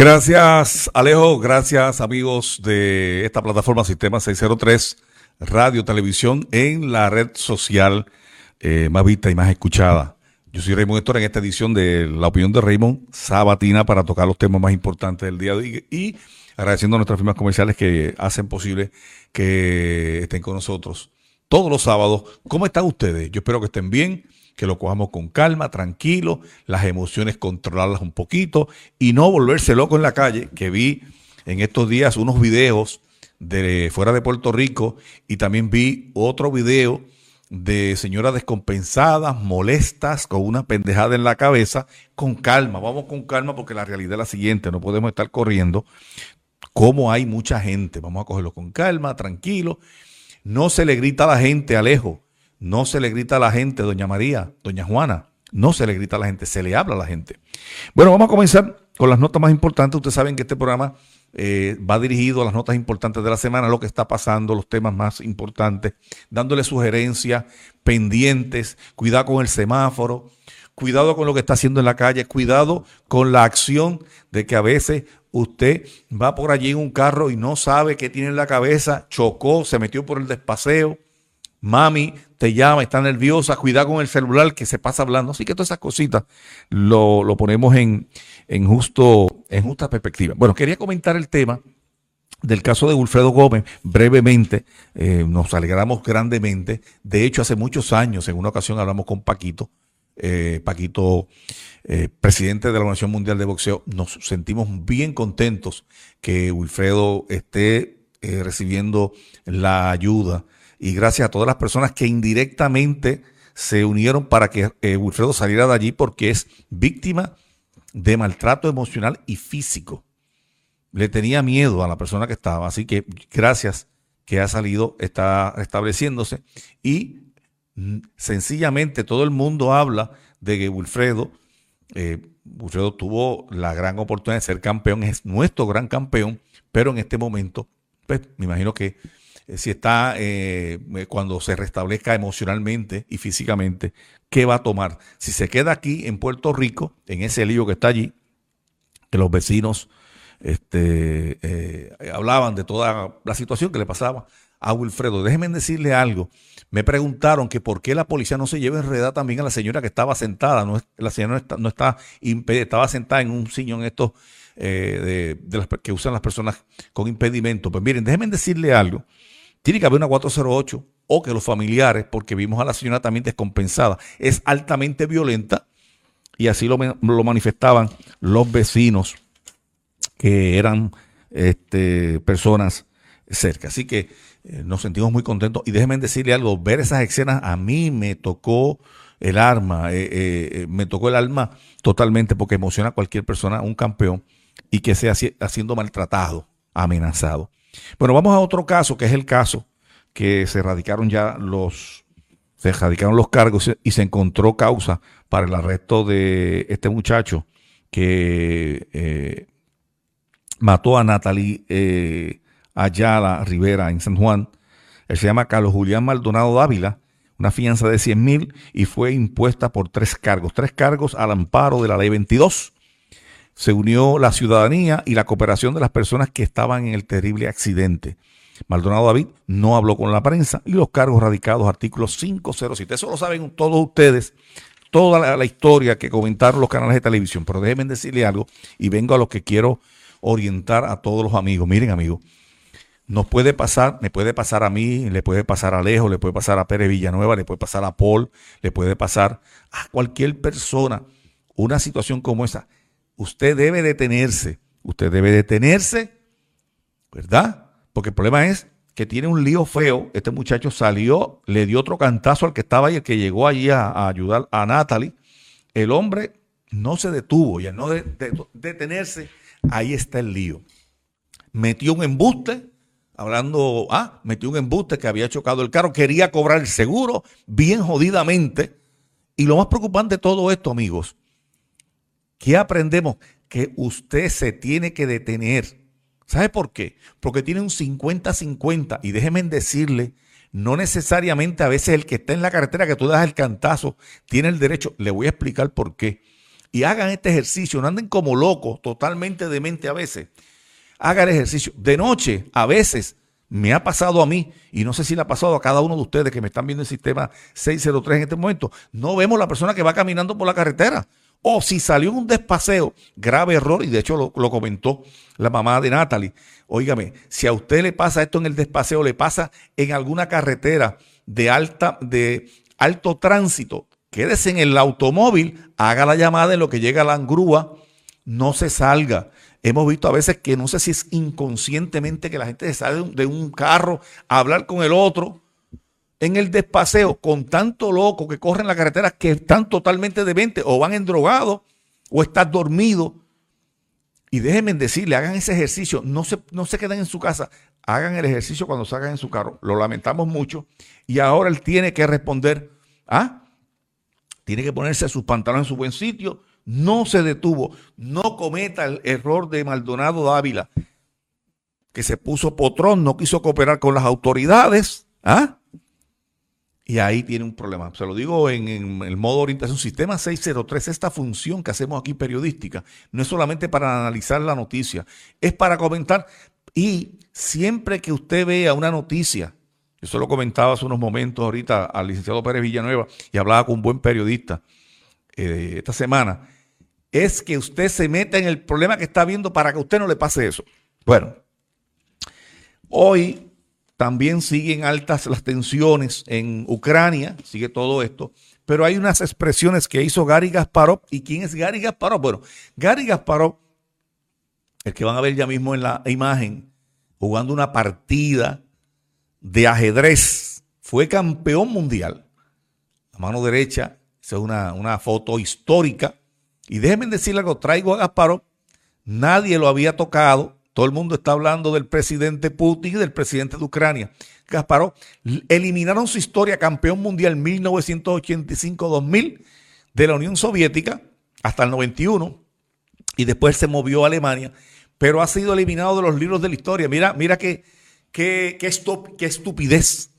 Gracias, Alejo. Gracias, amigos de esta plataforma Sistema 603, Radio Televisión, en la red social más vista y más escuchada. Yo soy Raymond Héctor en esta edición de La Opinión de Raymond Sabatina para tocar los temas más importantes del día de hoy y agradeciendo a nuestras firmas comerciales que hacen posible que estén con nosotros todos los sábados. ¿Cómo están ustedes? Yo espero que estén bien, que lo cojamos con calma, tranquilo, las emociones controlarlas un poquito y no volverse loco en la calle, que vi en estos días unos videos de fuera de Puerto Rico y también vi otro video de señoras descompensadas, molestas, con una pendejada en la cabeza. Con calma, vamos con calma, porque la realidad es la siguiente, no podemos estar corriendo. Como hay mucha gente, vamos a cogerlo con calma, tranquilo. No se le grita a la gente, Alejo, no se le grita a la gente, doña María, doña Juana, no se le grita a la gente, se le habla a la gente. Bueno, vamos a comenzar con las notas más importantes. Ustedes saben que este programa va dirigido a las notas importantes de la semana, lo que está pasando, los temas más importantes, dándole sugerencias, pendientes, cuidado con el semáforo, cuidado con lo que está haciendo en la calle, cuidado con la acción de que a veces usted va por allí en un carro y no sabe qué tiene en la cabeza, chocó, se metió por el despaseo, mami te llama, está nerviosa, cuidado con el celular que se pasa hablando. Así que todas esas cositas lo ponemos en justa perspectiva. Bueno, quería comentar el tema del caso de Wilfredo Gómez brevemente. Nos alegramos grandemente. De hecho, hace muchos años, en una ocasión hablamos con Paquito, presidente de la Organización Mundial de Boxeo. Nos sentimos bien contentos que Wilfredo esté recibiendo la ayuda, y gracias a todas las personas que indirectamente se unieron para que Wilfredo saliera de allí, porque es víctima de maltrato emocional y físico. Le tenía miedo a la persona que estaba, así que gracias que ha salido, está restableciéndose, y sencillamente todo el mundo habla de que Wilfredo tuvo la gran oportunidad de ser campeón, es nuestro gran campeón, pero en este momento, pues me imagino que si está, cuando se restablezca emocionalmente y físicamente, ¿qué va a tomar? Si se queda aquí en Puerto Rico, en ese lío que está allí, que los vecinos hablaban de toda la situación que le pasaba a Wilfredo. Déjenme decirle algo. Me preguntaron que por qué la policía no se lleva enredada también a la señora que estaba sentada. No, la señora no está impedida, estaba sentada en un sillón estos de las que usan las personas con impedimento. Pues miren, déjenme decirle algo. Tiene que haber una 408 o que los familiares, porque vimos a la señora también descompensada. Es altamente violenta y así lo manifestaban los vecinos que eran personas cerca. Así que nos sentimos muy contentos. Y déjenme decirle algo, ver esas escenas a mí me tocó el alma, totalmente, porque emociona a cualquier persona, un campeón, y que sea siendo maltratado, amenazado. Bueno, vamos a otro caso, que es el caso que se radicaron los cargos y se encontró causa para el arresto de este muchacho que mató a Natalie Ayala Rivera en San Juan. Él se llama Carlos Julián Maldonado Dávila, una fianza de $100,000 y fue impuesta por tres cargos al amparo de la ley 22. Se unió la ciudadanía y la cooperación de las personas que estaban en el terrible accidente. Maldonado David no habló con la prensa y los cargos radicados, artículo 507. Eso lo saben todos ustedes, toda la historia que comentaron los canales de televisión. Pero déjenme decirle algo y vengo a lo que quiero orientar a todos los amigos. Miren, amigos, nos puede pasar, me puede pasar a mí, le puede pasar a Alejo, le puede pasar a Pérez Villanueva, le puede pasar a Paul, le puede pasar a cualquier persona una situación como esa. Usted debe detenerse, ¿verdad? Porque el problema es que tiene un lío feo. Este muchacho salió, le dio otro cantazo al que estaba ahí, el que llegó allí a ayudar a Natalie. El hombre no se detuvo y al no detenerse, ahí está el lío. Metió un embuste que había chocado el carro, quería cobrar el seguro bien jodidamente. Y lo más preocupante de todo esto, amigos, ¿qué aprendemos? Que usted se tiene que detener. ¿Sabe por qué? Porque tiene un 50-50. Y déjenme decirle, no necesariamente a veces el que está en la carretera que tú das el cantazo tiene el derecho. Le voy a explicar por qué. y hagan este ejercicio, no anden como locos, totalmente demente a veces. Hagan el ejercicio. De noche, a veces, me ha pasado a mí, y no sé si le ha pasado a cada uno de ustedes que me están viendo el sistema 603 en este momento, no vemos la persona que va caminando por la carretera. O si salió un despaseo, grave error, y de hecho lo comentó la mamá de Natalie. Óigame, si a usted le pasa esto en el despaseo, le pasa en alguna carretera de alto tránsito, quédese en el automóvil, haga la llamada en lo que llega la grúa, no se salga. Hemos visto a veces que no sé si es inconscientemente que la gente se sale de un carro a hablar con el otro. En el despaseo, con tanto loco que corren la carretera, que están totalmente dementes, o van endrogados, o están dormidos. Y déjenme decirle, hagan ese ejercicio, no se queden en su casa, hagan el ejercicio cuando salgan en su carro. Lo lamentamos mucho, y ahora él tiene que responder, tiene que ponerse sus pantalones en su buen sitio. No se detuvo, no cometa el error de Maldonado Dávila, que se puso potrón, no quiso cooperar con las autoridades, Y ahí tiene un problema. Se lo digo en el modo orientación. Sistema 603, esta función que hacemos aquí periodística, no es solamente para analizar la noticia, es para comentar. Y siempre que usted vea una noticia, yo se lo comentaba hace unos momentos ahorita al licenciado Pérez Villanueva y hablaba con un buen periodista esta semana, es que usted se meta en el problema que está viendo para que a usted no le pase eso. Bueno, hoy también siguen altas las tensiones en Ucrania, sigue todo esto, pero hay unas expresiones que hizo Garry Kasparov. ¿Y quién es Garry Kasparov? Bueno, Garry Kasparov, el que van a ver ya mismo en la imagen, jugando una partida de ajedrez, fue campeón mundial. La mano derecha, esa es una foto histórica. Y déjenme decirle algo, traigo a Kasparov, nadie lo había tocado. Todo el mundo está hablando del presidente Putin y del presidente de Ucrania. Kasparov, eliminaron su historia, campeón mundial 1985-2000 de la Unión Soviética hasta el 91, y después se movió a Alemania, pero ha sido eliminado de los libros de la historia. Mira qué estupidez.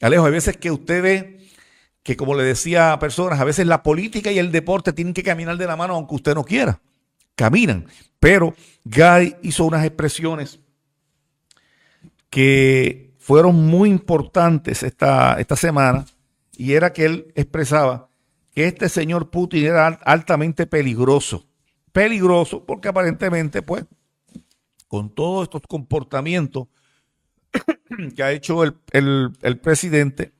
Alejo, hay veces que usted ve que, como le decía a personas, a veces la política y el deporte tienen que caminar de la mano aunque usted no quiera. Caminan, pero Guy hizo unas expresiones que fueron muy importantes esta semana, y era que él expresaba que este señor Putin era altamente peligroso, porque aparentemente, pues, con todos estos comportamientos que ha hecho el presidente,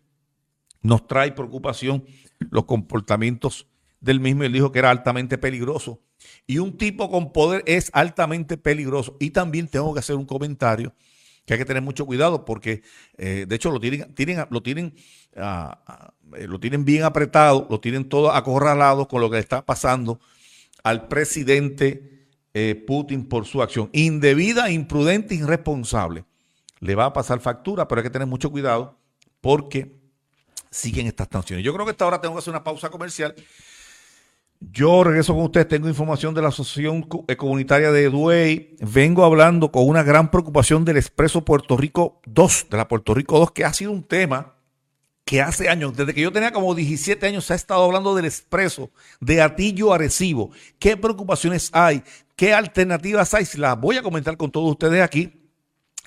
nos trae preocupación los comportamientos del mismo. Él dijo que era altamente peligroso. Y un tipo con poder es altamente peligroso. Y también tengo que hacer un comentario que hay que tener mucho cuidado, porque de hecho lo tienen bien apretado, lo tienen todo acorralado con lo que le está pasando al presidente Putin por su acción indebida, imprudente, irresponsable. Le va a pasar factura, pero hay que tener mucho cuidado porque siguen estas tensiones. Yo creo que hasta ahora tengo que hacer una pausa comercial. Yo regreso con ustedes, tengo información de la Asociación Comunitaria de Duey. Vengo hablando con una gran preocupación del Expreso Puerto Rico 2, de la Puerto Rico 2, que ha sido un tema que hace años, desde que yo tenía como 17 años, se ha estado hablando del Expreso de Hatillo a Arecibo. ¿Qué preocupaciones hay? ¿Qué alternativas hay? Las voy a comentar con todos ustedes aquí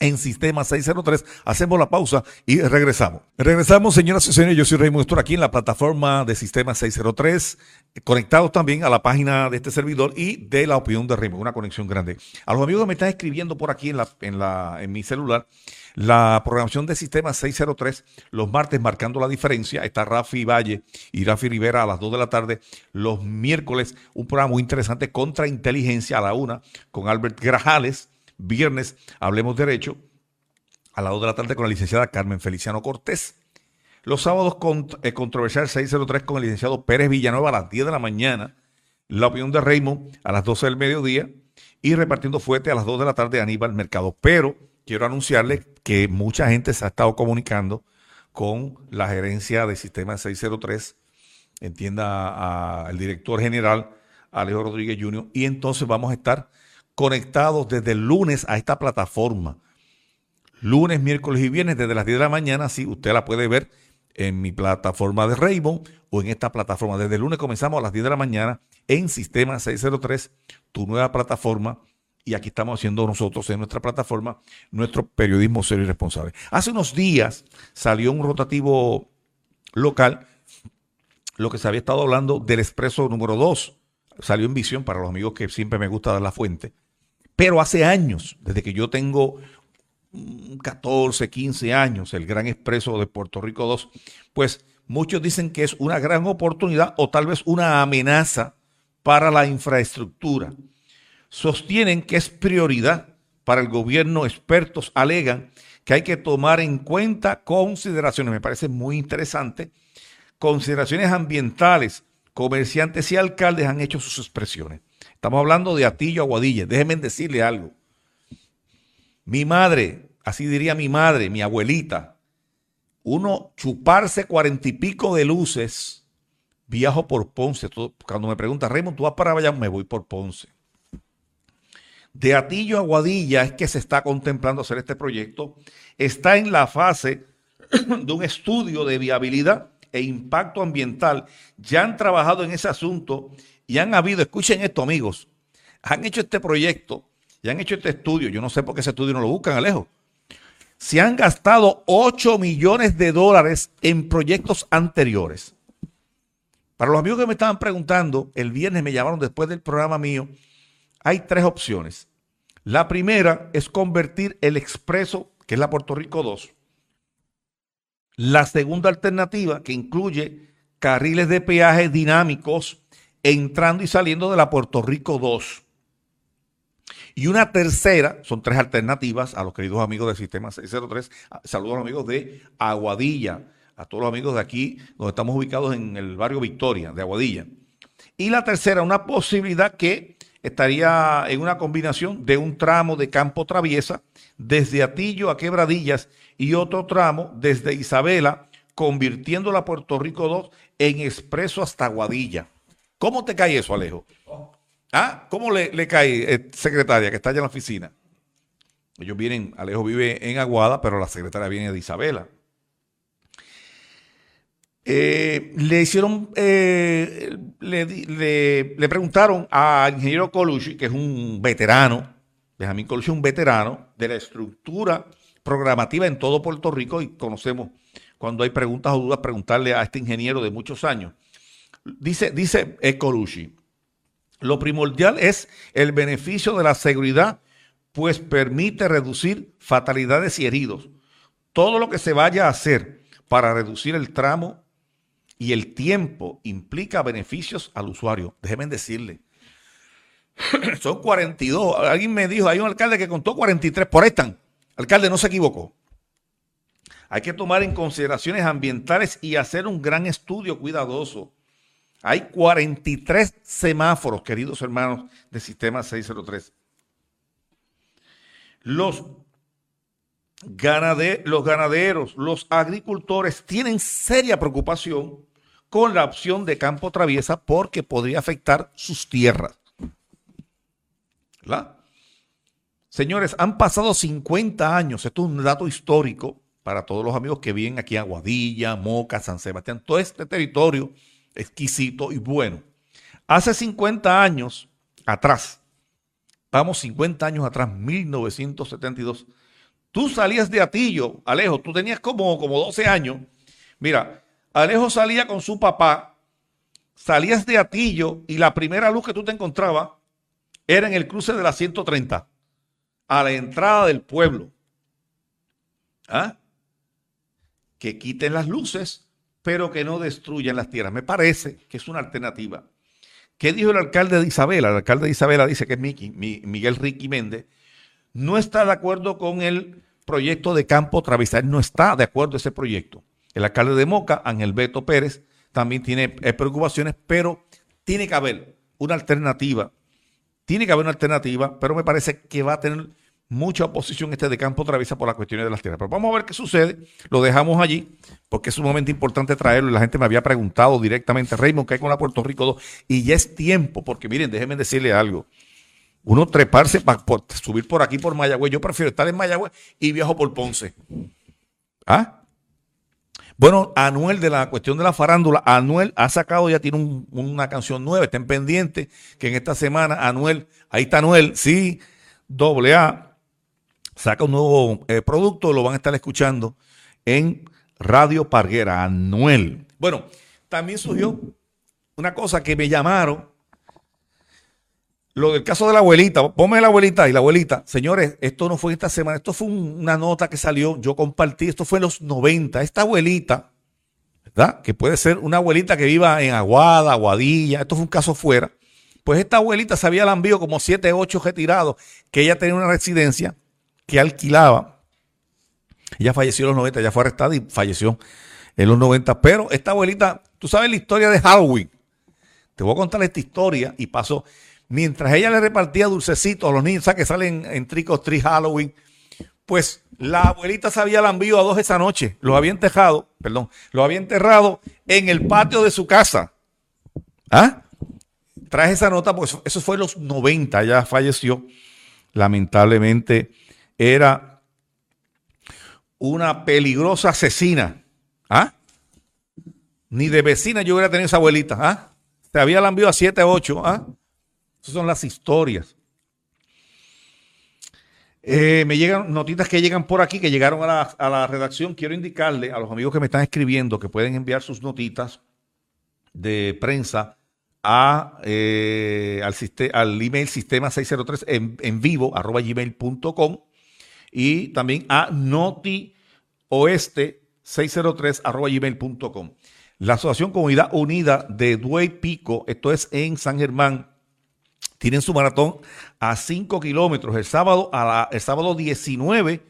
en Sistema 603. Hacemos la pausa y regresamos. Regresamos, señoras y señores. Yo soy Raymond Héctor, aquí en la plataforma de Sistema 603, conectados también a la página de este servidor y de La Opinión de Raymond, una conexión grande. A los amigos que me están escribiendo por aquí en mi celular, la programación de Sistema 603, los martes Marcando la Diferencia, está Rafi Valle y Rafi Rivera a las 2 de la tarde. Los miércoles, un programa muy interesante, Contra Inteligencia, a la 1, con Albert Grajales. Viernes, Hablemos Derecho, a las 2 de la tarde con la licenciada Carmen Feliciano Cortés. Los sábados, Controversial 603 con el licenciado Pérez Villanueva a las 10 de la mañana. La Opinión de Raymond a las 12 del mediodía. Y Repartiendo Fuete a las 2 de la tarde, Aníbal Mercado. Pero quiero anunciarles que mucha gente se ha estado comunicando con la gerencia de Sistema 603, entienda al director general Alejo Rodríguez Jr., y entonces vamos a estar conectados desde el lunes a esta plataforma. Lunes, miércoles y viernes desde las 10 de la mañana, sí, usted la puede ver en mi plataforma de Raymond o en esta plataforma. Desde el lunes comenzamos a las 10 de la mañana en Sistema 603, tu nueva plataforma. Y aquí estamos haciendo nosotros en nuestra plataforma nuestro periodismo serio y responsable. Hace unos días salió un rotativo local, lo que se había estado hablando del Expreso número 2. Salió en Visión, para los amigos que siempre me gusta dar la fuente. Pero hace años, desde que yo tengo 14, 15 años, el Gran Expreso de Puerto Rico 2, pues muchos dicen que es una gran oportunidad o tal vez una amenaza para la infraestructura. Sostienen que es prioridad para el gobierno, expertos alegan que hay que tomar en cuenta consideraciones, me parece muy interesante, consideraciones ambientales, comerciantes y alcaldes han hecho sus expresiones. Estamos hablando de Hatillo, Aguadilla, déjenme decirle algo. Mi madre, así diría mi madre, mi abuelita, uno chuparse 40 y pico de luces, viajo por Ponce. Cuando me pregunta, Raymond, ¿tú vas para allá? Me voy por Ponce. De Hatillo a Aguadilla es que se está contemplando hacer este proyecto. Está en la fase de un estudio de viabilidad e impacto ambiental. Ya han trabajado en ese asunto y han habido, escuchen esto amigos, han hecho este proyecto y han hecho este estudio. Yo no sé por qué ese estudio no lo buscan, Alejo. Se han gastado $8 millones en proyectos anteriores. Para los amigos que me estaban preguntando, el viernes me llamaron después del programa mío. Hay tres opciones. La primera es convertir el Expreso, que es la Puerto Rico 2. La segunda alternativa, que incluye carriles de peaje dinámicos entrando y saliendo de la Puerto Rico 2. Y una tercera, son tres alternativas, a los queridos amigos del Sistema 603. Saludos a los amigos de Aguadilla, a todos los amigos de aquí, donde estamos ubicados en el barrio Victoria de Aguadilla. Y la tercera, una posibilidad que estaría en una combinación de un tramo de Campo Traviesa desde Hatillo a Quebradillas y otro tramo desde Isabela, convirtiendo la Puerto Rico 2 en Expreso hasta Aguadilla. ¿Cómo te cae eso, Alejo? ¿Ah? ¿Cómo le cae, secretaria, que está allá en la oficina? Ellos vienen, Alejo vive en Aguada, pero la secretaria viene de Isabela. Le preguntaron al ingeniero Colucci, que es un veterano, Benjamin Colucci, un veterano de la estructura programativa en todo Puerto Rico, y conocemos cuando hay preguntas o dudas, preguntarle a este ingeniero de muchos años. Dice Colucci, lo primordial es el beneficio de la seguridad, pues permite reducir fatalidades y heridos. Todo lo que se vaya a hacer para reducir el tramo y el tiempo implica beneficios al usuario. Déjenme decirle, son 42. Alguien me dijo, hay un alcalde que contó 43. Por ahí están. Alcalde, no se equivocó. Hay que tomar en consideraciones ambientales y hacer un gran estudio cuidadoso. Hay 43 semáforos, queridos hermanos, de Sistema 603. Los ganaderos, los agricultores tienen seria preocupación con la opción de Campo Traviesa porque podría afectar sus tierras. ¿Verdad? Señores, han pasado 50 años, esto es un dato histórico para todos los amigos que vienen aquí a Aguadilla, Moca, San Sebastián, todo este territorio exquisito y bueno. Hace 50 años atrás, vamos 50 años atrás, 1972, tú salías de Hatillo, Alejo, tú tenías como 12 años, mira, Alejo salía con su papá, salías de Hatillo y la primera luz que tú te encontrabas era en el cruce de la 130, a la entrada del pueblo. ¿Ah? Que quiten las luces, pero que no destruyan las tierras. Me parece que es una alternativa. ¿Qué dijo el alcalde de Isabela? El alcalde de Isabela dice que es Miguel Ricky Méndez. No está de acuerdo con el proyecto de Campo Traviesa. Él no está de acuerdo a ese proyecto. El alcalde de Moca, Ángel Beto Pérez, también tiene preocupaciones, pero tiene que haber una alternativa. Tiene que haber una alternativa, pero me parece que va a tener mucha oposición de Campo Traviesa por las cuestiones de las tierras. Pero vamos a ver qué sucede. Lo dejamos allí porque es sumamente importante traerlo. Y la gente me había preguntado directamente, Raymond, ¿qué hay con la Puerto Rico 2? Y ya es tiempo, porque miren, déjenme decirle algo. Uno treparse para subir por aquí, por Mayagüez. Yo prefiero estar en Mayagüez y viajo por Ponce. ¿Ah? Bueno, Anuel, de la cuestión de la farándula, Anuel ha sacado, ya tiene una canción nueva, estén pendientes, que en esta semana Anuel, ahí está Anuel, sí, AA, saca un nuevo producto, lo van a estar escuchando en Radio Parguera, Anuel. Bueno, también surgió una cosa que me llamaron, lo del caso de la abuelita, ponme la abuelita y la abuelita. Señores, esto no fue esta semana, esto fue una nota que salió, yo compartí, esto fue en los 90. Esta abuelita, ¿verdad? Que puede ser una abuelita que viva en Aguada, Aguadilla, esto fue un caso fuera. Pues esta abuelita se había lambido como 7, 8 retirados, que ella tenía una residencia que alquilaba. Ella falleció en los 90, ella fue arrestada y falleció en los 90. Pero esta abuelita, tú sabes la historia de Halloween. Te voy a contar esta historia y pasó. Mientras ella le repartía dulcecitos a los niños, ¿sabes? Que salen en Trick or Treat Halloween, pues la abuelita se había lambido a 2 esa noche. Los había enterrado en el patio de su casa. ¿Ah? Traje esa nota, pues eso fue en los 90, ya falleció. Lamentablemente era una peligrosa asesina. ¿Ah? Ni de vecina yo hubiera tenido esa abuelita. ¿Ah? Se había lambido a 7, 8. ¿Ah? Esas son las historias. Me llegan notitas que llegan por aquí, que llegaron a la redacción. Quiero indicarle a los amigos que me están escribiendo que pueden enviar sus notitas de prensa al email sistema 603 envivo@gmail.com y también a notioeste603@gmail.com. La Asociación Comunidad Unida de Duey Pico, esto es en San Germán, tienen su maratón a 5 kilómetros el sábado 19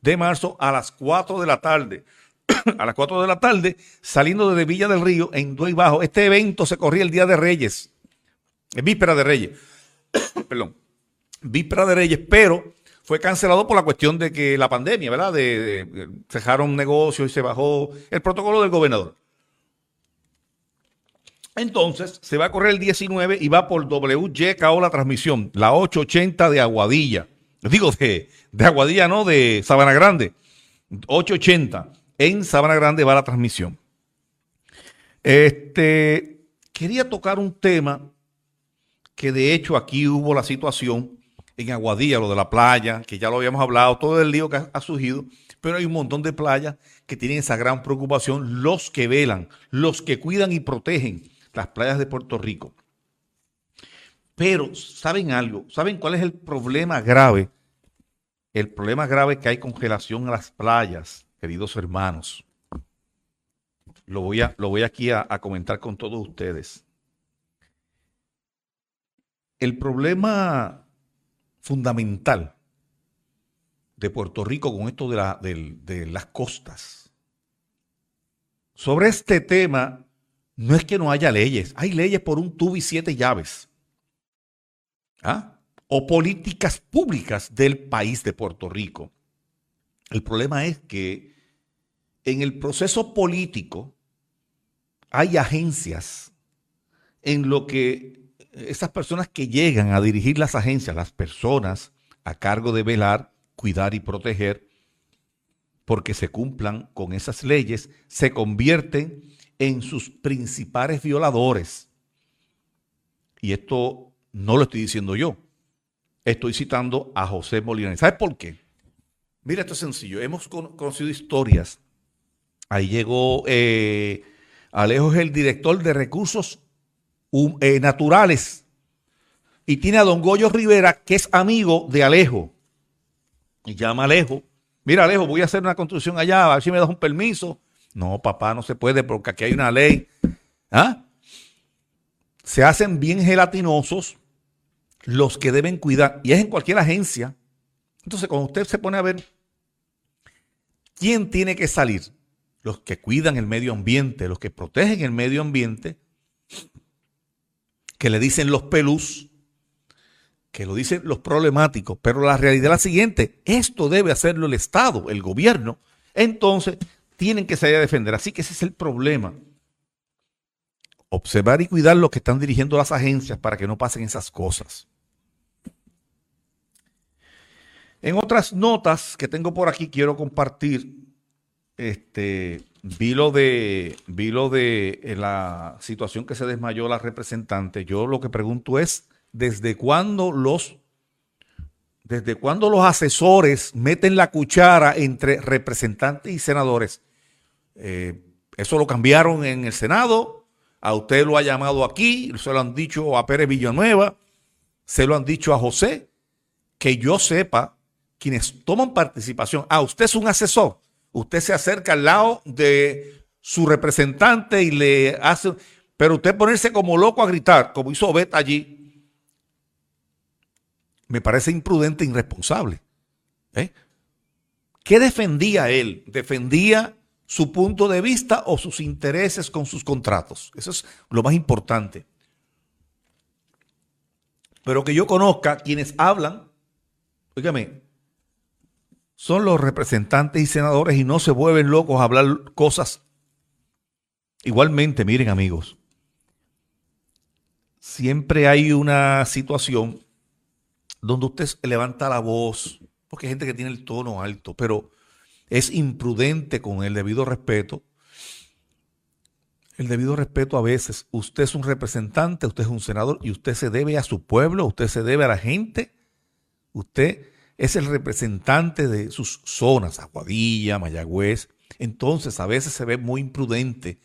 de marzo a las 4 de la tarde. A las 4 de la tarde, saliendo desde Villa del Río en Duey Bajo. Este evento se corría el día de Reyes, en víspera de Reyes. Perdón, víspera de Reyes, pero fue cancelado por la cuestión de que la pandemia, ¿verdad? Cejaron negocios y se bajó el protocolo del gobernador. Entonces, se va a correr el 19 y va por WYKO la transmisión, la 880 de Aguadilla. Digo, de Aguadilla, no, de Sabana Grande. 880. En Sabana Grande va la transmisión. Quería tocar un tema que de hecho aquí hubo la situación en Aguadilla, lo de la playa, que ya lo habíamos hablado, todo el lío que ha surgido, pero hay un montón de playas que tienen esa gran preocupación los que velan, los que cuidan y protegen las playas de Puerto Rico. Pero, ¿saben algo? ¿Saben cuál es el problema grave? El problema grave que hay con relación a las playas, queridos hermanos. Lo voy aquí a comentar con todos ustedes. El problema fundamental de Puerto Rico con esto de las costas. Sobre este tema, no es que no haya leyes. Hay leyes por un tubo y 7 llaves. ¿Ah? O políticas públicas del país de Puerto Rico. El problema es que en el proceso político hay agencias en lo que esas personas que llegan a dirigir las agencias, las personas a cargo de velar, cuidar y proteger, porque se cumplan con esas leyes, se convierten en sus principales violadores. Y esto no lo estoy diciendo yo, estoy citando a José Molina. ¿Sabes por qué? Mira, esto es sencillo. Hemos conocido historias. Ahí llegó Alejo, es el director de recursos naturales, y tiene a don Goyo Rivera, que es amigo de Alejo. Y llama a Alejo. Mira, Alejo, voy a hacer una construcción allá, a ver si me das un permiso. No, papá, no se puede porque aquí hay una ley. ¿Ah? Se hacen bien gelatinosos los que deben cuidar. Y es en cualquier agencia. Entonces, cuando usted se pone a ver quién tiene que salir, los que cuidan el medio ambiente, los que protegen el medio ambiente, que le dicen los pelús, que lo dicen los problemáticos, pero la realidad es la siguiente: esto debe hacerlo el Estado, el gobierno. Entonces, tienen que salir a defender. Así que ese es el problema. Observar y cuidar los que están dirigiendo las agencias para que no pasen esas cosas. En otras notas que tengo por aquí, quiero compartir Vi lo de la situación que se desmayó la representante. Yo lo que pregunto es, ¿desde cuándo los asesores meten la cuchara entre representantes y senadores? Eso lo cambiaron en el Senado, a usted lo ha llamado aquí, se lo han dicho a Pérez Villanueva, se lo han dicho a José. Que yo sepa, quienes toman participación, usted es un asesor, usted se acerca al lado de su representante y le hace, pero usted ponerse como loco a gritar, como hizo Bet allí, me parece imprudente e irresponsable. ¿Qué defendía él? ¿Defendía su punto de vista o sus intereses con sus contratos? Eso es lo más importante. Pero que yo conozca, quienes hablan, óigame, son los representantes y senadores y no se vuelven locos a hablar cosas. Igualmente, miren amigos, siempre hay una situación donde usted levanta la voz, porque hay gente que tiene el tono alto, pero es imprudente con el debido respeto. El debido respeto a veces, usted es un representante, usted es un senador y usted se debe a su pueblo, usted se debe a la gente. Usted es el representante de sus zonas, Aguadilla, Mayagüez. Entonces a veces se ve muy imprudente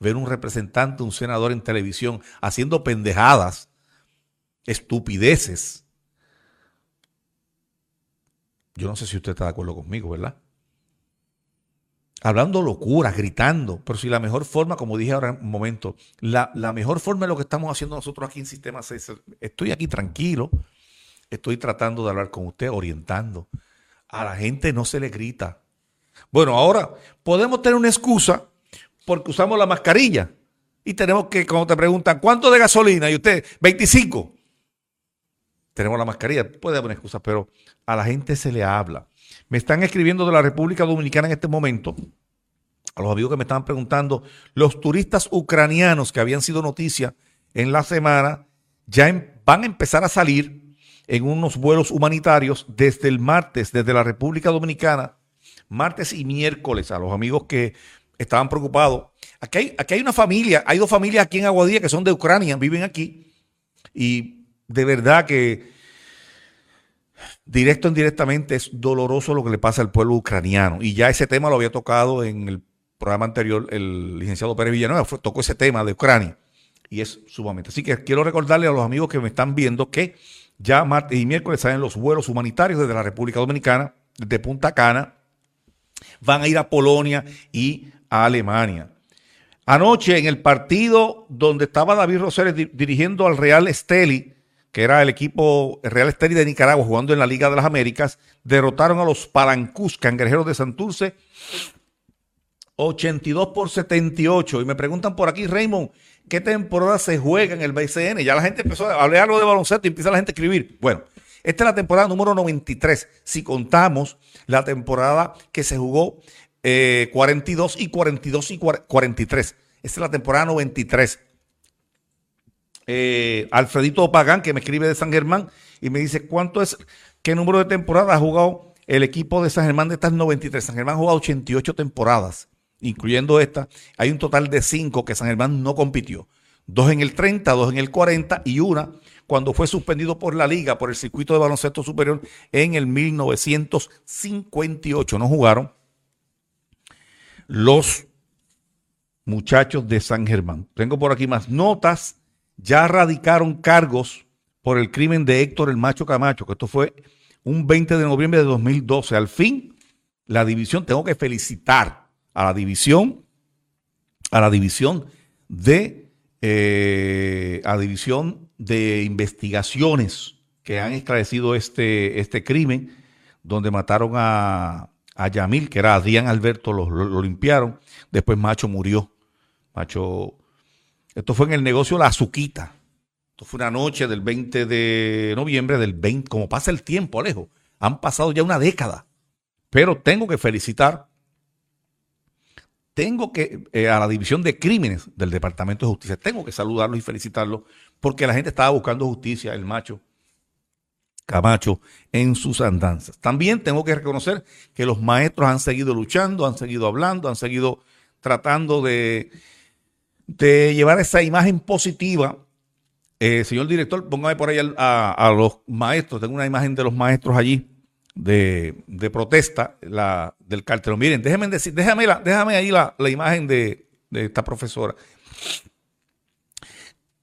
ver un representante, un senador en televisión haciendo pendejadas, estupideces. Yo no sé si usted está de acuerdo conmigo, ¿verdad? Hablando locuras, gritando, pero si la mejor forma, como dije ahora un momento, la mejor forma es lo que estamos haciendo nosotros aquí en Sistema 6. Estoy aquí tranquilo, estoy tratando de hablar con usted, orientando. A la gente no se le grita. Bueno, ahora podemos tener una excusa porque usamos la mascarilla y tenemos que, cuando te preguntan, ¿cuánto de gasolina? Y usted, 25. Tenemos la mascarilla, puede haber una excusa, pero a la gente se le habla. Me están escribiendo de la República Dominicana en este momento, a los amigos que me estaban preguntando, los turistas ucranianos que habían sido noticia en la semana, van a empezar a salir en unos vuelos humanitarios desde el martes, desde la República Dominicana, martes y miércoles, a los amigos que estaban preocupados. Aquí hay una familia, hay dos familias aquí en Aguadilla que son de Ucrania, viven aquí, y de verdad que directo o indirectamente es doloroso lo que le pasa al pueblo ucraniano. Y ya ese tema lo había tocado en el programa anterior el licenciado Pérez Villanueva, tocó ese tema de Ucrania y es sumamente. Así que quiero recordarle a los amigos que me están viendo que ya martes y miércoles salen los vuelos humanitarios desde la República Dominicana, desde Punta Cana, van a ir a Polonia y a Alemania. Anoche en el partido donde estaba David Roseles dirigiendo al Real Estelí, que era el equipo Real Estelí de Nicaragua jugando en la Liga de las Américas, derrotaron a los Palancús, Cangrejeros de Santurce, 82-78. Y me preguntan por aquí, Raymond, ¿qué temporada se juega en el BCN? Ya la gente empezó a hablar algo de baloncesto y empieza la gente a escribir. Bueno, esta es la temporada número 93, si contamos la temporada que se jugó 42 y 43. Esta es la temporada 93. Alfredito Pagán, que me escribe de San Germán y me dice qué número de temporadas ha jugado el equipo de San Germán de estas 93. San Germán ha jugado 88 temporadas, incluyendo esta. Hay un total de 5 que San Germán no compitió. 2 en el 30, 2 en el 40 y una cuando fue suspendido por la liga, por el circuito de baloncesto superior en el 1958. No jugaron los muchachos de San Germán. Tengo por aquí más notas. Ya radicaron cargos por el crimen de Héctor el Macho Camacho, que esto fue un 20 de noviembre de 2012. Al fin, la división, tengo que felicitar a la división de investigaciones que han esclarecido este crimen, donde mataron a Yamil, que era Adrián Alberto, lo limpiaron. Después Macho murió. Esto fue en el negocio La Azuquita. Esto fue una noche del 20 de noviembre del 20. Como pasa el tiempo, Alejo. Han pasado ya una década. Pero tengo que felicitar. A la División de Crímenes del Departamento de Justicia. Tengo que saludarlos y felicitarlos porque la gente estaba buscando justicia, el Macho Camacho, en sus andanzas. También tengo que reconocer que los maestros han seguido luchando, han seguido hablando, han seguido tratando de llevar esa imagen positiva. Señor director, póngame por ahí a los maestros. Tengo una imagen de los maestros allí de protesta del cartelón. Miren, déjame ahí la imagen de esta profesora.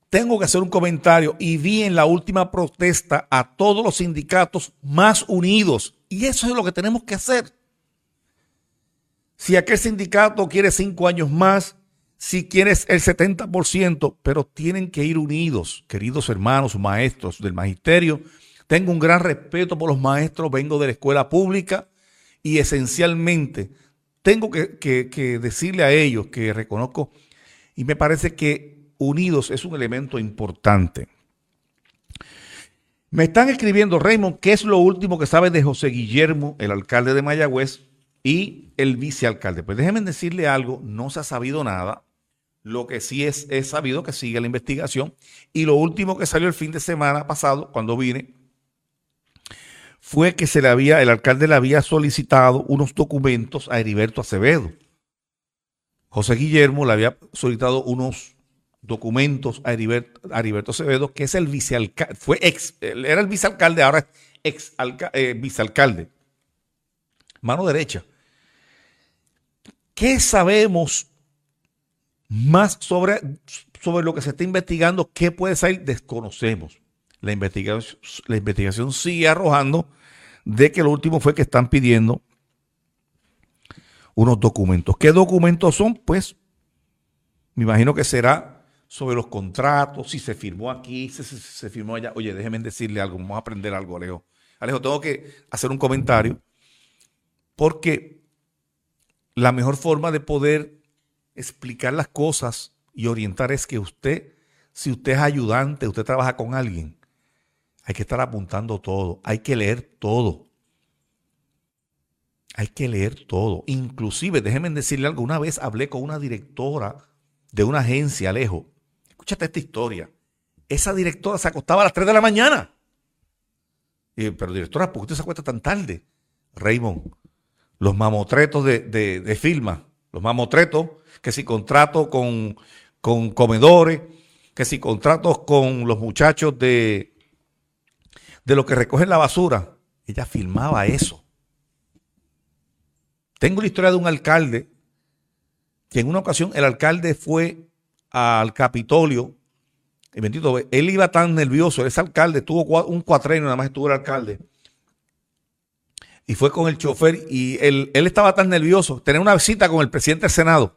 Tengo que hacer un comentario y vi en la última protesta a todos los sindicatos más unidos. Y eso es lo que tenemos que hacer. Si aquel sindicato quiere 5 años más, si quieres el 70%, pero tienen que ir unidos, queridos hermanos, maestros del magisterio. Tengo un gran respeto por los maestros, vengo de la escuela pública y esencialmente tengo que decirle a ellos que reconozco y me parece que unidos es un elemento importante. Me están escribiendo, Raymond, ¿qué es lo último que sabes de José Guillermo, el alcalde de Mayagüez y el vicealcalde? Pues déjenme decirle algo, no se ha sabido nada. Lo que sí es sabido que sigue la investigación. Y lo último que salió el fin de semana pasado, cuando vine, fue que el alcalde le había solicitado unos documentos a Heriberto Acevedo. José Guillermo le había solicitado unos documentos a Heriberto Acevedo, que es el vicealcalde. Era el vicealcalde, ahora es vicealcalde. Mano derecha. ¿Qué sabemos más sobre lo que se está investigando? ¿Qué puede salir? Desconocemos. La investigación sigue arrojando de que lo último fue que están pidiendo unos documentos. ¿Qué documentos son? Pues me imagino que será sobre los contratos, si se firmó aquí, si se firmó allá. Oye, déjenme decirle algo, vamos a aprender algo, Alejo. Alejo, tengo que hacer un comentario porque la mejor forma de poder explicar las cosas y orientar es que usted, si usted es ayudante, usted trabaja con alguien, hay que estar apuntando todo, hay que leer todo. Hay que leer todo. Inclusive, déjenme decirle algo, una vez hablé con una directora de una agencia, Alejo. Escúchate esta historia. Esa directora se acostaba a las 3 de la mañana. Y, pero directora, ¿por qué usted se acuesta tan tarde? Raymond, los mamotretos de firma, los mamotretos, que si contrato con comedores, que si contratos con los muchachos de los que recogen la basura. Ella firmaba eso. Tengo la historia de un alcalde que en una ocasión el alcalde fue al Capitolio. Y bendito, él iba tan nervioso, ese alcalde tuvo un cuatrenio, nada más estuvo el alcalde. Y fue con el chofer y él estaba tan nervioso. Tenía una visita con el presidente del Senado.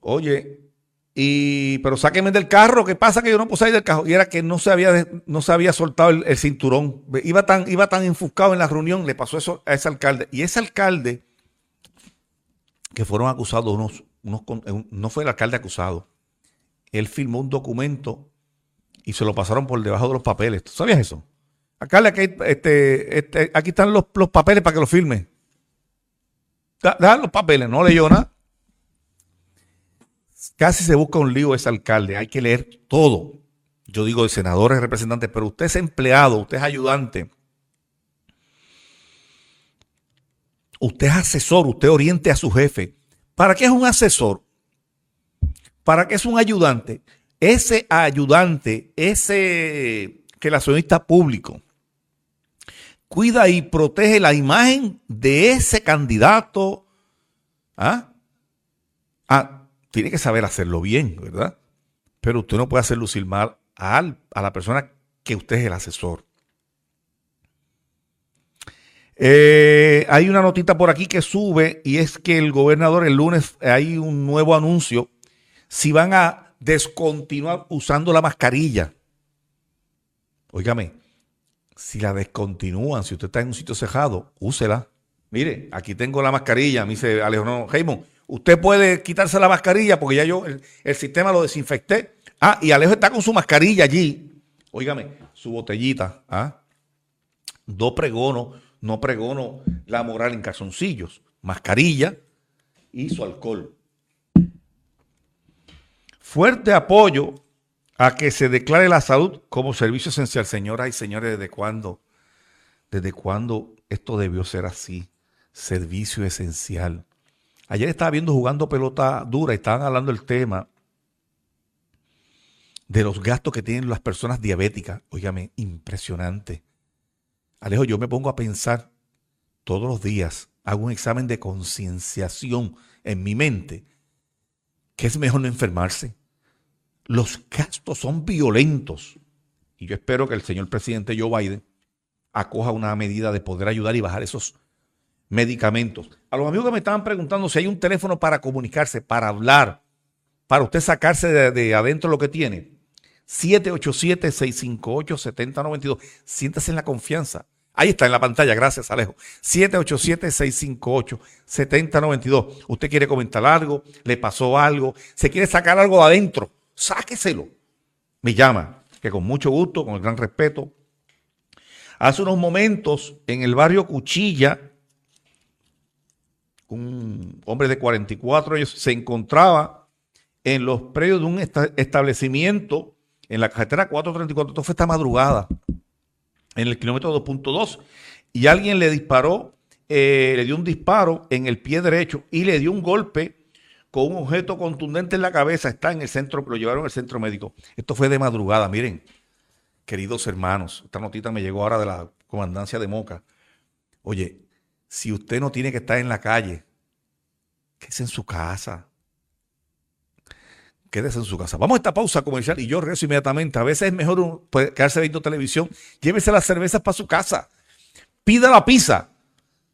Oye, pero sáquenme del carro, ¿qué pasa que yo no puedo salir del carro? Y era que no se había soltado el cinturón, iba tan enfuscado en la reunión, le pasó eso a ese alcalde. Y ese alcalde, que fueron acusados, no fue el alcalde acusado, él firmó un documento y se lo pasaron por debajo de los papeles. ¿Tú sabías eso? Alcalde, aquí están los papeles para que los firme. Da los papeles, no leyó nada. Casi se busca un lío ese alcalde, hay que leer todo. Yo digo de senadores, representantes, pero usted es empleado, usted es ayudante. Usted es asesor, usted oriente a su jefe. ¿Para qué es un asesor? ¿Para qué es un ayudante? Ese ayudante, ese relacionista público, cuida y protege la imagen de ese candidato. Tiene que saber hacerlo bien, ¿verdad? Pero usted no puede hacer lucir mal a la persona que usted es el asesor. Hay una notita por aquí que sube y es que el gobernador el lunes hay un nuevo anuncio si van a descontinuar usando la mascarilla. Óigame, si la descontinúan, si usted está en un sitio cejado, úsela. Mire, aquí tengo la mascarilla, me dice Alejandro Raymond. Usted puede quitarse la mascarilla porque ya yo el sistema lo desinfecté. Y Alejo está con su mascarilla allí. Óigame, su botellita. No pregono la moral en calzoncillos. Mascarilla y su alcohol. Fuerte apoyo a que se declare la salud como servicio esencial. Señoras y señores, ¿desde cuándo esto debió ser así? servicio esencial. Ayer estaba viendo Jugando Pelota Dura y estaban hablando del tema de los gastos que tienen las personas diabéticas. Óigame, impresionante. Alejo, yo me pongo a pensar todos los días, hago un examen de concienciación en mi mente, que es mejor no enfermarse. Los gastos son violentos. Y yo espero que el señor presidente Joe Biden acoja una medida de poder ayudar y bajar esos medicamentos. A los amigos que me estaban preguntando si hay un teléfono para comunicarse, para hablar, para usted sacarse de adentro lo que tiene. 787-658-7092. Siéntase en la confianza. Ahí está en la pantalla. Gracias, Alejo. 787-658-7092. Usted quiere comentar algo, le pasó algo, se quiere sacar algo de adentro. Sáqueselo. Me llama, que con mucho gusto, con el gran respeto. Hace unos momentos, en el barrio Cuchilla, un hombre de 44 años se encontraba en los predios de un establecimiento en la carretera 434. Esto fue esta madrugada, en el kilómetro 2.2, y alguien le disparó, le dio un disparo en el pie derecho y le dio un golpe con un objeto contundente en la cabeza. Está en el centro, lo llevaron al centro médico. Esto fue de madrugada. Miren, queridos hermanos, esta notita me llegó ahora de la comandancia de Moca. Oye, si usted no tiene que estar en la calle, quédese en su casa. Quédese en su casa. Vamos a esta pausa comercial y yo regreso inmediatamente. A veces es mejor quedarse viendo televisión. Llévese las cervezas para su casa. Pida la pizza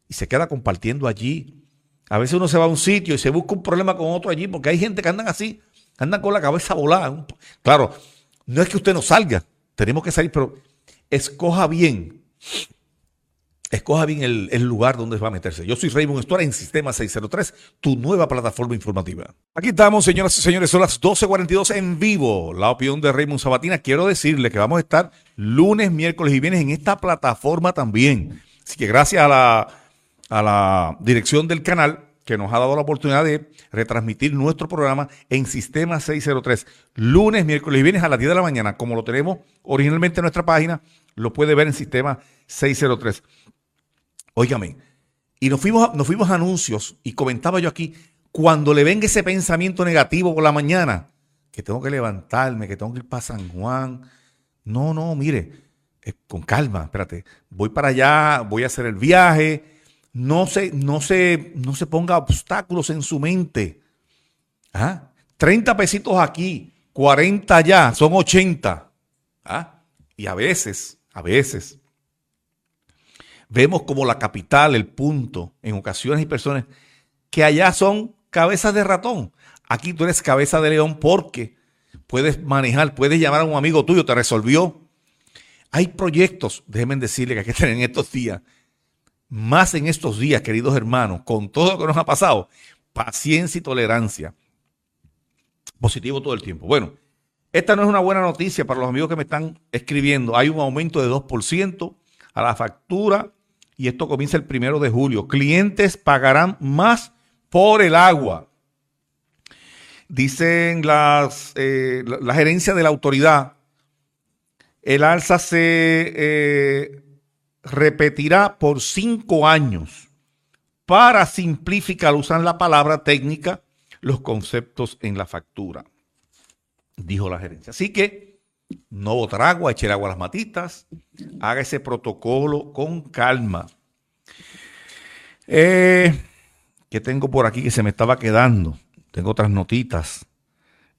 y se queda compartiendo allí. A veces uno se va a un sitio y se busca un problema con otro allí, porque hay gente que andan así, andan con la cabeza volada. Claro, no es que usted no salga, tenemos que salir, pero escoja bien el lugar donde va a meterse. Yo soy Raymond Héctor en Sistema 603, tu nueva plataforma informativa. Aquí estamos, señoras y señores, son las 12:42 en vivo, La Opinión de Raymond Sabatina. Quiero decirle que vamos a estar lunes, miércoles y viernes en esta plataforma también. Así que gracias a la dirección del canal que nos ha dado la oportunidad de retransmitir nuestro programa en Sistema 603. Lunes, miércoles y viernes a las 10 de la mañana, como lo tenemos originalmente en nuestra página, lo puede ver en Sistema 603. Óigame, y nos fuimos a anuncios y comentaba yo aquí, cuando le venga ese pensamiento negativo por la mañana, que tengo que levantarme, que tengo que ir para San Juan. No, mire, con calma, espérate, voy para allá, voy a hacer el viaje. No se ponga obstáculos en su mente. ¿Ah? 30 pesitos aquí, 40 allá, son 80. ¿Ah? Y a veces, vemos como la capital, el punto, en ocasiones hay personas que allá son cabezas de ratón. Aquí tú eres cabeza de león porque puedes manejar, puedes llamar a un amigo tuyo, te resolvió. Hay proyectos, déjenme decirle que hay que tener en estos días. Más en estos días, queridos hermanos, con todo lo que nos ha pasado, paciencia y tolerancia. Positivo todo el tiempo. Bueno, esta no es una buena noticia para los amigos que me están escribiendo. Hay un aumento de 2% a la factura y esto comienza el 1 de julio. Clientes pagarán más por el agua. Dicen la gerencia de la autoridad. El alza se... repetirá por 5 años para simplificar, usan la palabra técnica, los conceptos en la factura, dijo la gerencia. Así que no botar agua, echar agua a las matitas, haga ese protocolo con calma. ¿Qué tengo por aquí que se me estaba quedando? Tengo otras notitas.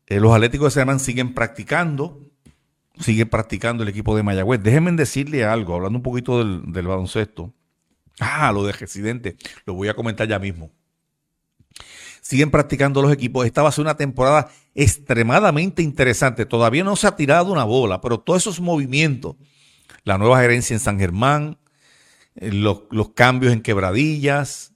Los atléticos de San Germán siguen practicando el equipo de Mayagüez. Déjenme decirle algo, hablando un poquito del baloncesto. Lo de Residente, lo voy a comentar ya mismo. Siguen practicando los equipos. Esta va a ser una temporada extremadamente interesante. Todavía no se ha tirado una bola, pero todos esos movimientos, la nueva gerencia en San Germán, los cambios en Quebradillas,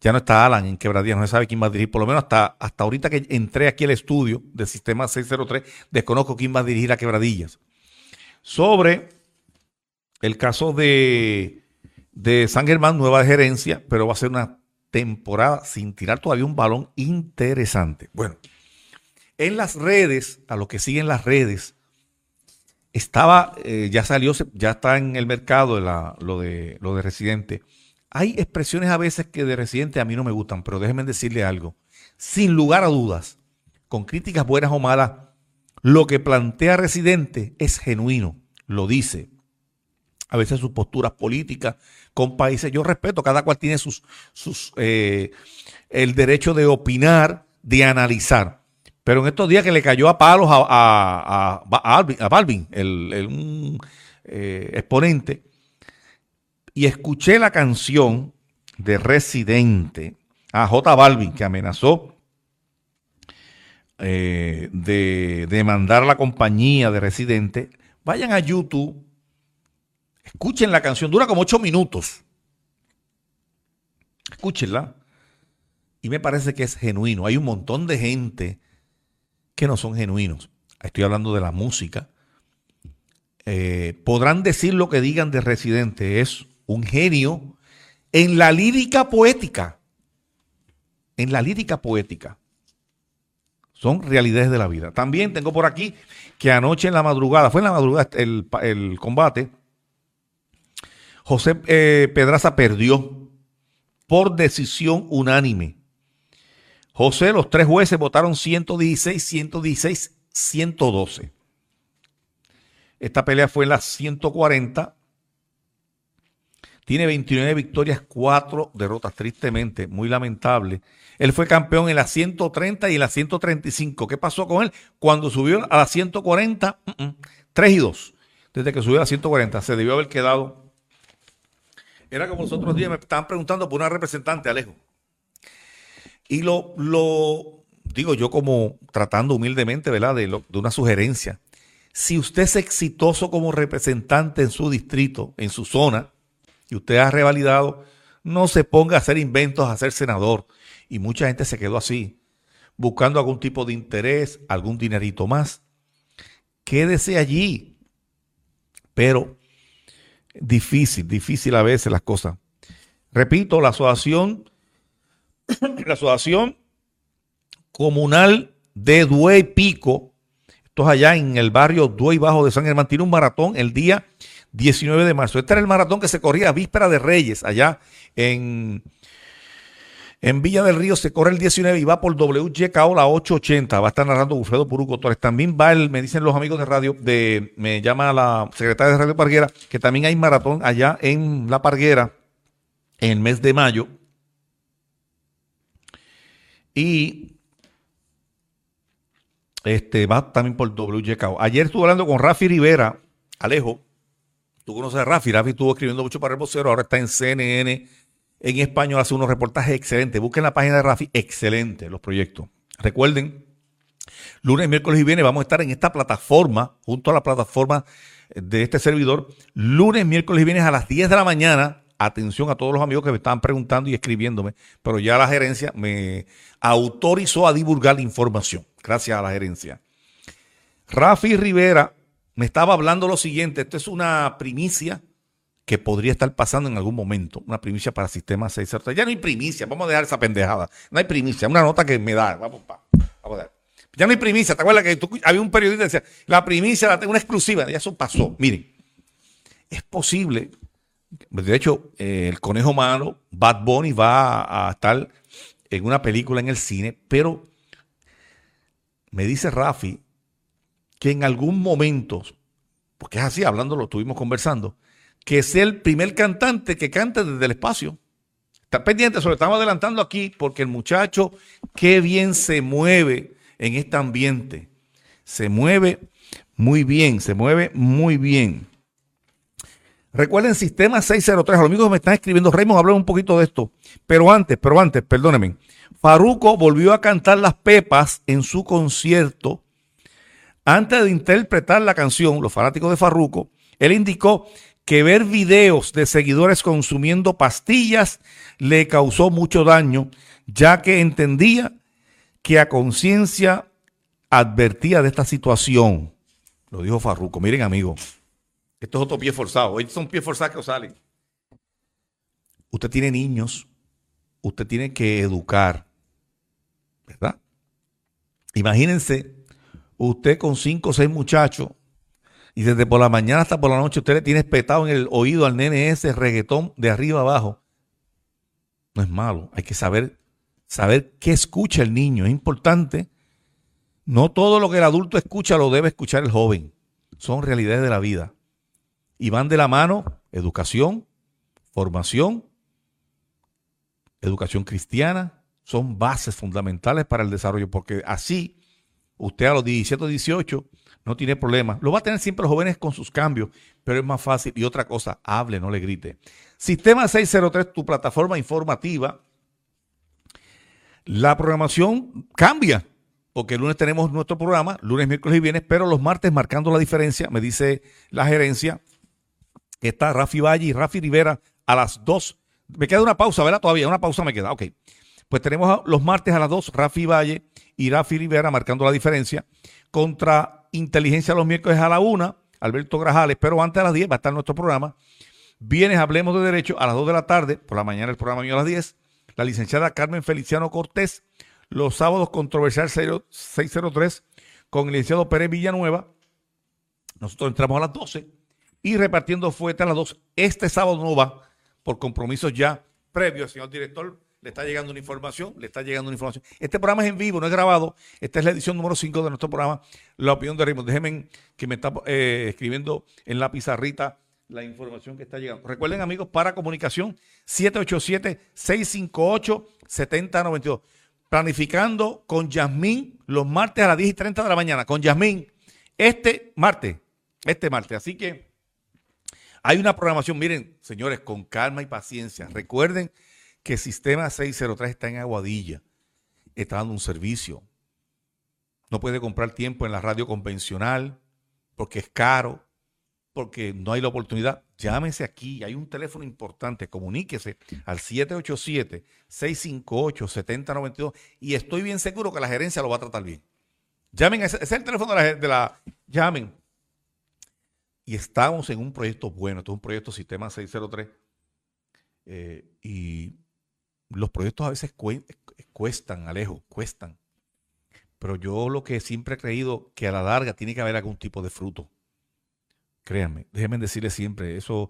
ya no está Alan en Quebradillas, no se sabe quién va a dirigir, por lo menos hasta ahorita que entré aquí al estudio del Sistema 603, desconozco quién va a dirigir a Quebradillas. Sobre el caso de San Germán, nueva gerencia, pero va a ser una temporada sin tirar todavía un balón interesante. Bueno, en las redes, a los que siguen las redes, ya salió, ya está en el mercado lo de Residente. Hay expresiones a veces que de Residente a mí no me gustan, pero déjenme decirle algo. Sin lugar a dudas, con críticas buenas o malas, lo que plantea Residente es genuino, lo dice. A veces sus posturas políticas con países, yo respeto, cada cual tiene el derecho de opinar, de analizar. Pero en estos días que le cayó a palos a Balvin, el exponente, y escuché la canción de Residente a J. Balvin, que amenazó de demandar a la compañía de Residente. Vayan a YouTube, escuchen la canción, dura como 8 minutos. Escúchenla. Y me parece que es genuino. Hay un montón de gente que no son genuinos. Estoy hablando de la música. Podrán decir lo que digan de Residente. Es un genio en la lírica poética. En la lírica poética. Son realidades de la vida. También tengo por aquí que anoche en la madrugada, fue en la madrugada el combate, José Pedraza perdió por decisión unánime. José, los 3 jueces votaron 116, 116, 112. Esta pelea fue en las 140. Tiene 29 victorias, 4 derrotas, tristemente, muy lamentable. Él fue campeón en las 130 y en las 135. ¿Qué pasó con él? Cuando subió a las 140, 3 y 2. Desde que subió a las 140, se debió haber quedado. Era como los otros días, me estaban preguntando por una representante, Alejo. Y lo digo yo como tratando humildemente, ¿verdad? De una sugerencia. Si usted es exitoso como representante en su distrito, en su zona, y usted ha revalidado, no se ponga a hacer inventos, a ser senador. Y mucha gente se quedó así, buscando algún tipo de interés, algún dinerito más. Quédese allí. Pero difícil a veces las cosas. Repito, la asociación comunal de Duey Pico, esto es allá en el barrio Duey Bajo de San Germán, tiene un maratón el día 19 de marzo. Este era el maratón que se corría a víspera de Reyes, allá en Villa del Río. Se corre el 19 y va por WJKO la 880. Va a estar narrando Wilfredo Puruco Torres. También va me dicen los amigos de radio, me llama la secretaria de Radio Parguera, que también hay maratón allá en La Parguera en el mes de mayo. Y va también por WJKO. Ayer estuve hablando con Rafi Rivera, Alejo. Tú conoces a Rafi. Rafi estuvo escribiendo mucho para El Vocero, ahora está en CNN. En español hace unos reportajes excelentes. Busquen la página de Rafi, excelente los proyectos. Recuerden, lunes, miércoles y viernes vamos a estar en esta plataforma, junto a la plataforma de este servidor, lunes, miércoles y viernes a las 10 de la mañana. Atención a todos los amigos que me estaban preguntando y escribiéndome, pero ya la gerencia me autorizó a divulgar la información. Gracias a la gerencia. Rafi Rivera me estaba hablando lo siguiente. Esto es una primicia que podría estar pasando en algún momento, una primicia para Sistema 603. Ya no hay primicia, vamos a dejar esa pendejada. No hay primicia, una nota que me da. Vamos a dar. Ya no hay primicia, ¿te acuerdas que había un periodista que decía, la primicia la tengo, una exclusiva? Ya eso pasó. Miren, es posible, de hecho, el Conejo Malo, Bad Bunny va a estar en una película en el cine, pero me dice Rafi que en algún momento, porque es así, hablando, lo estuvimos conversando, que sea el primer cantante que cante desde el espacio. Está pendiente, se lo estamos adelantando aquí, porque el muchacho, qué bien se mueve en este ambiente. Se mueve muy bien, se mueve muy bien. Recuerden, Sistema 603, a los amigos que me están escribiendo, Raymond, hablemos un poquito de esto. Pero antes, perdónenme. Farruko volvió a cantar Las Pepas en su concierto. Antes de interpretar la canción, los fanáticos de Farruko, él indicó que ver videos de seguidores consumiendo pastillas le causó mucho daño, ya que entendía que a conciencia advertía de esta situación. Lo dijo Farruko. Miren, amigos, esto es otro pie forzado. Estos son pies forzados que os salen. Usted tiene niños, usted tiene que educar, ¿verdad? Imagínense, usted con 5 o 6 muchachos, y desde por la mañana hasta por la noche usted le tiene espetado en el oído al nene ese reggaetón de arriba abajo. no es malo. Hay que saber qué escucha el niño. Es importante. No todo lo que el adulto escucha lo debe escuchar el joven. Son realidades de la vida. Y van de la mano educación, formación, educación cristiana. Son bases fundamentales para el desarrollo, porque así usted a los 17 o 18 no tiene problema. Lo va a tener siempre los jóvenes con sus cambios, pero es más fácil. Y otra cosa, hable, no le grite. Sistema 603, tu plataforma informativa. La programación cambia, porque el lunes tenemos nuestro programa, lunes, miércoles y viernes, pero los martes, marcando la diferencia, me dice la gerencia, que está Rafi Valle y Rafi Rivera a las 2. Me queda una pausa, ¿verdad? Todavía una pausa me queda, ok. Pues tenemos los martes a las 2, Rafi Valle y Rafi Rivera marcando la diferencia, contra Inteligencia los miércoles a la 1, Alberto Grajales, pero antes a las 10 va a estar nuestro programa. Viernes Hablemos de Derecho a las 2 de la tarde, por la mañana el programa mío a las 10, la licenciada Carmen Feliciano Cortés. Los sábados Controversial 603 con el licenciado Pérez Villanueva. Nosotros entramos a las 12 y repartiendo fuerte a las 2. Este sábado no va por compromisos ya previos, señor director. Le está llegando una información. Este programa es en vivo, no es grabado. Esta es la edición número 5 de nuestro programa, La Opinión de Raymond. Déjenme que me está escribiendo en la pizarrita la información que está llegando. Recuerden, amigos, para comunicación, 787-658-7092. Planificando con Yasmín los martes a las 10:30 de la mañana. Con Yasmín, este martes. Así que hay una programación. Miren, señores, con calma y paciencia. Recuerden que Sistema 603 está en Aguadilla, está dando un servicio. No puede comprar tiempo en la radio convencional porque es caro, porque no hay la oportunidad. Llámese aquí, hay un teléfono importante, comuníquese al 787-658-7092 y estoy bien seguro que la gerencia lo va a tratar bien. Llamen, ese es el teléfono llamen. Y estamos en un proyecto bueno, esto es un proyecto Sistema 603 y los proyectos a veces cuestan, Alejo, cuestan. Pero yo lo que siempre he creído que a la larga tiene que haber algún tipo de fruto. Créanme, déjenme decirles siempre, eso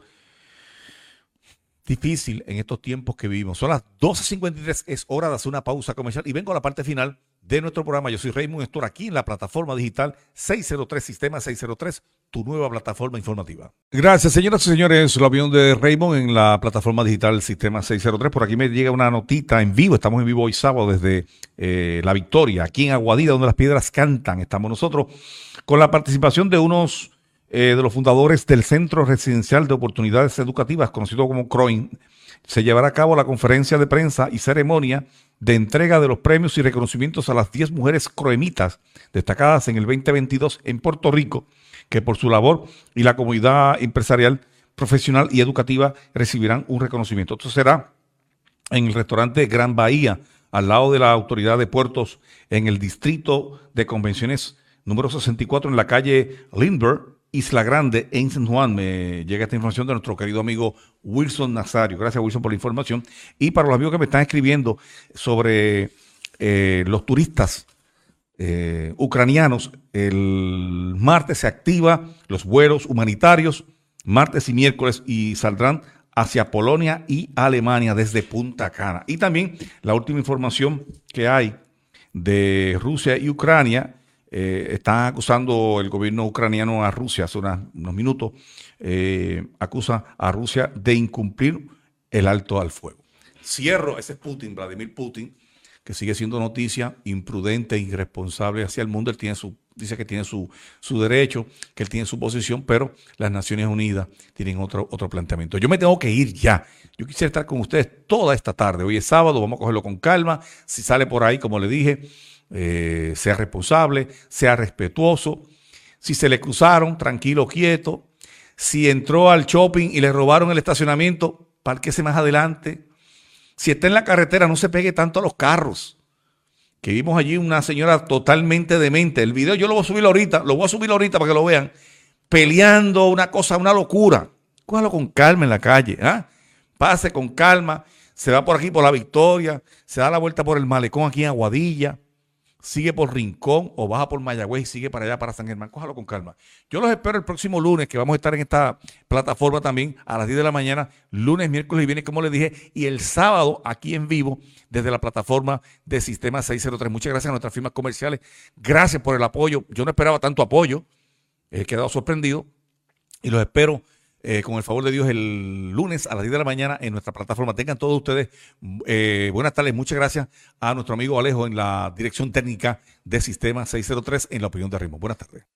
difícil en estos tiempos que vivimos. Son las 12:53, es hora de hacer una pausa comercial y vengo a la parte final de nuestro programa. Yo soy Raymond Héctor, aquí en la plataforma digital 603, Sistema 603, tu nueva plataforma informativa. Gracias, señoras y señores, La Opinión de Raymond en la plataforma digital Sistema 603. Por aquí me llega una notita en vivo, estamos en vivo hoy sábado desde La Victoria, aquí en Aguadilla, donde las piedras cantan. Estamos nosotros con la participación de unos de los fundadores del Centro Residencial de Oportunidades Educativas, conocido como CROIN. Se llevará a cabo la conferencia de prensa y ceremonia de entrega de los premios y reconocimientos a las 10 mujeres croemitas destacadas en el 2022 en Puerto Rico, que por su labor y la comunidad empresarial, profesional y educativa recibirán un reconocimiento. Esto será en el restaurante Gran Bahía, al lado de la Autoridad de Puertos, en el Distrito de Convenciones número 64, en la calle Lindbergh, Isla Grande, en San Juan. Me llega esta información de nuestro querido amigo Wilson Nazario. Gracias, Wilson, por la información. Y para los amigos que me están escribiendo sobre los turistas ucranianos, el martes se activa los vuelos humanitarios, martes y miércoles, y saldrán hacia Polonia y Alemania desde Punta Cana. Y también la última información que hay de Rusia y Ucrania. Están acusando el gobierno ucraniano a Rusia, hace unos minutos, acusa a Rusia de incumplir el alto al fuego. Cierro, ese es Putin, Vladimir Putin, que sigue siendo noticia, imprudente, irresponsable hacia el mundo. Él dice que tiene su derecho, que él tiene su posición, pero las Naciones Unidas tienen otro planteamiento. Yo me tengo que ir ya. Yo quisiera estar con ustedes toda esta tarde. Hoy es sábado, vamos a cogerlo con calma. Si sale por ahí, como le dije, sea responsable, sea respetuoso. Si se le cruzaron, tranquilo, quieto. Si entró al shopping y le robaron el estacionamiento, párquese más adelante. Si está en la carretera, no se pegue tanto a los carros. Que vimos allí una señora totalmente demente. El video yo lo voy a subir ahorita para que lo vean. Peleando, una cosa, una locura. Cójalo con calma en la calle, ¿eh? Pase con calma. Se va por aquí, por La Victoria. Se da la vuelta por el malecón aquí en Aguadilla. sigue por Rincón o baja por Mayagüez y sigue para allá, para San Germán. Cójalo con calma. Yo los espero el próximo lunes, que vamos a estar en esta plataforma también a las 10 de la mañana, lunes, miércoles y viernes, como les dije, y el sábado aquí en vivo desde la plataforma de Sistema 603. Muchas gracias a nuestras firmas comerciales. Gracias por el apoyo. Yo no esperaba tanto apoyo. He quedado sorprendido y los espero con el favor de Dios el lunes a las 10 de la mañana en nuestra plataforma. Tengan todos ustedes buenas tardes. Muchas gracias a nuestro amigo Alejo en la dirección técnica de Sistema 603 en La Opinión de Raymond. Buenas tardes.